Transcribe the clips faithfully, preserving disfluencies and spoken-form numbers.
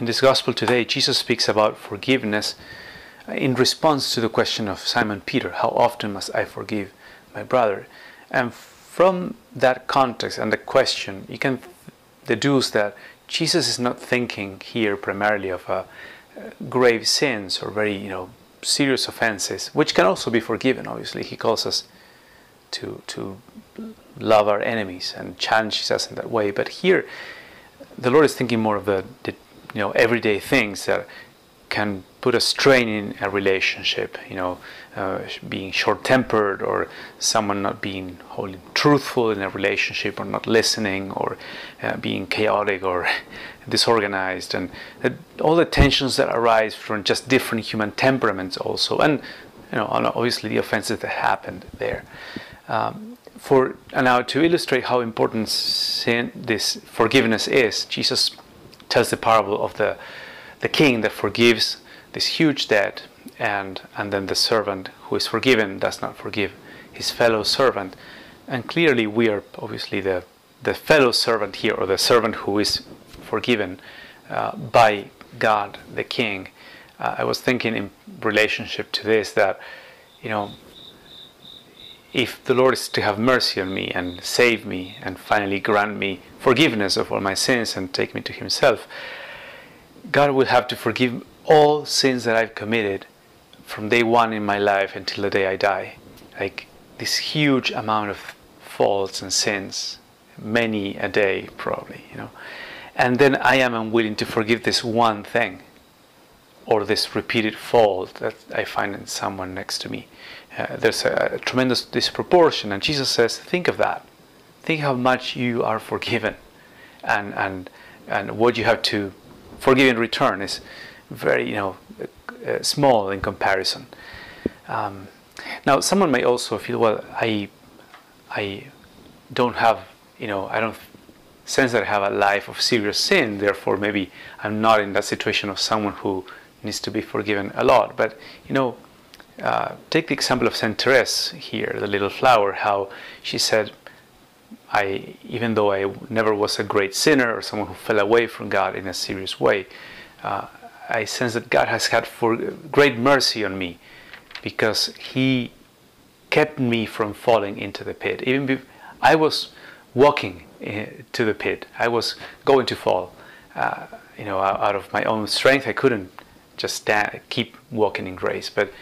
In this Gospel today, Jesus speaks about forgiveness in response to the question of Simon Peter, how often must I forgive my brother? And from that context and the question, you can deduce that Jesus is not thinking here primarily of uh, grave sins or very, you know, serious offenses, which can also be forgiven, obviously. He calls us to, to love our enemies and challenges us in that way. But here, the Lord is thinking more of the, the you know, everyday things that can put a strain in a relationship, you know, uh, being short-tempered, or someone not being wholly truthful in a relationship, or not listening, or uh, being chaotic or disorganized, and uh, all the tensions that arise from just different human temperaments also, and, you know, obviously the offenses that happened there. Um, for and now, to illustrate how important sin, this forgiveness is, Jesus tells the parable of the the king that forgives this huge debt, and and then the servant who is forgiven does not forgive his fellow servant. And clearly we are obviously the the fellow servant here, or the servant who is forgiven uh, by God the King. Uh, I was thinking in relationship to this that, you know, if the Lord is to have mercy on me and save me and finally grant me forgiveness of all my sins and take me to himself, God will have to forgive all sins that I've committed from day one in my life until the day I die. Like this huge amount of faults and sins, many a day probably, you know. And then I am unwilling to forgive this one thing, or this repeated fault that I find in someone next to me. Uh, there's a, a tremendous disproportion, and Jesus says, think of that. Think how much you are forgiven, and and and what you have to forgive in return is very, you know, uh, small in comparison. Um, now, someone may also feel, well, I, I don't have, you know, I don't sense that I have a life of serious sin, therefore maybe I'm not in that situation of someone who needs to be forgiven a lot. But, you know, uh, take the example of Saint Therese here, the little flower, how she said, I, even though I never was a great sinner or someone who fell away from God in a serious way, uh, I sense that God has had for great mercy on me, because he kept me from falling into the pit. Even before I was walking to the pit, I was going to fall. Uh, you know, out of my own strength, I couldn't just stand, keep walking in grace. But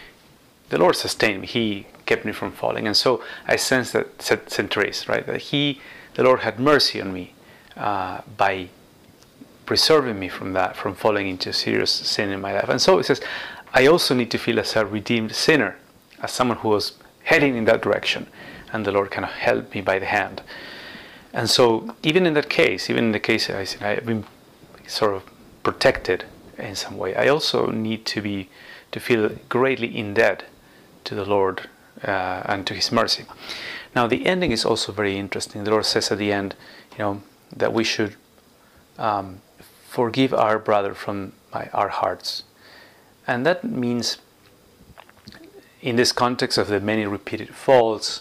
the Lord sustained me; he kept me from falling. And so I sense that Saint Therese, right? That he, the Lord, had mercy on me uh, by preserving me from that, from falling into serious sin in my life. And so it says, I also need to feel as a redeemed sinner, as someone who was heading in that direction, and the Lord kind of held me by the hand. And so even in that case, even in the case I said I've been sort of protected in some way, I also need to be to feel greatly in debt to the Lord uh, and to his mercy. Now the ending is also very interesting. The Lord says at the end, you know, that we should um, forgive our brother from my, our hearts. And that means, in this context of the many repeated faults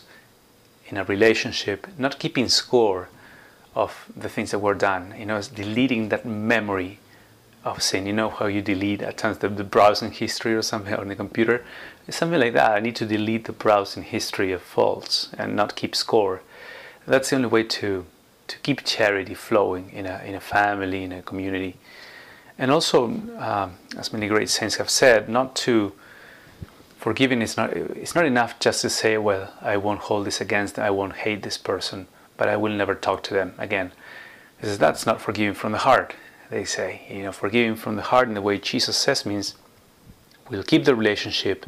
in a relationship, not keeping score of the things that were done, you know, it's deleting that memory of sin. You know how you delete at times the, the browsing history or something on the computer? It's something like that. I need to delete the browsing history of faults and not keep score. That's the only way to to keep charity flowing in a in a family, in a community, and also, um, as many great saints have said, not to. Forgiving is not, it's not enough just to say, well, I won't hold this against them, I won't hate this person, but I will never talk to them again. Because that's not forgiving from the heart, they say. You know, forgiving from the heart in the way Jesus says means we'll keep the relationship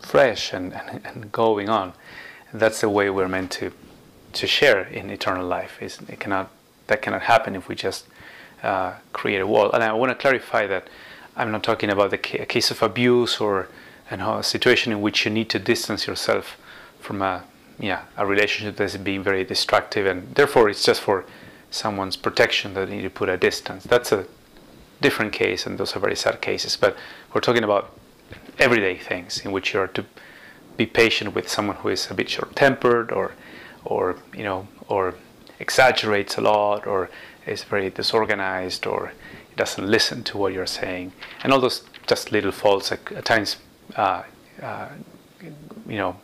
fresh and, and, and going on. And that's the way we're meant to, to share in eternal life. It's, it cannot, that cannot happen if we just uh, create a wall. And I want to clarify that I'm not talking about the ca- a case of abuse or and a situation in which you need to distance yourself from a, yeah, a relationship that's being very destructive, and therefore it's just for someone's protection that you need to put a distance. That's a different case, and those are very sad cases. But we're talking about everyday things in which you are to be patient with someone who is a bit short-tempered, or, or you know, or exaggerates a lot, or is very disorganized, or It doesn't listen to what you're saying, and all those just little faults like, at times, uh, uh, you know,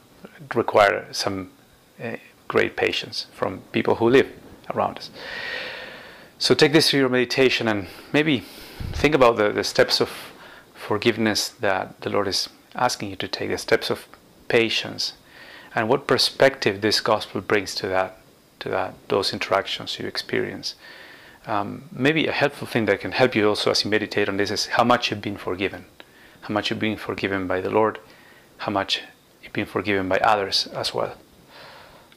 require some uh, great patience from people who live around us. So take this to your meditation, and maybe think about the, the steps of forgiveness that the Lord is asking you to take, the steps of patience, and what perspective this gospel brings to that, to that, those interactions you experience. Um, maybe a helpful thing that can help you also as you meditate on this is how much you've been forgiven, how much you've been forgiven by the Lord, how much you've been forgiven by others as well.